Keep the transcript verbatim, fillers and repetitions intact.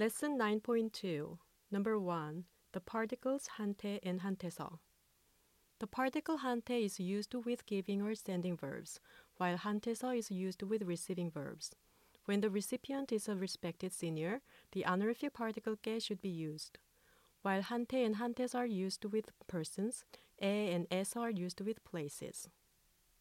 Lesson nine point two, Number one, the particles 한테 and 한테서. The particle 한테 is used with giving or sending verbs, while 한테서 is used with receiving verbs. When the recipient is a respected senior, the honorific particle 게 should be used. While 한테 and 한테서 are used with persons, 에 and 에서 are used with places.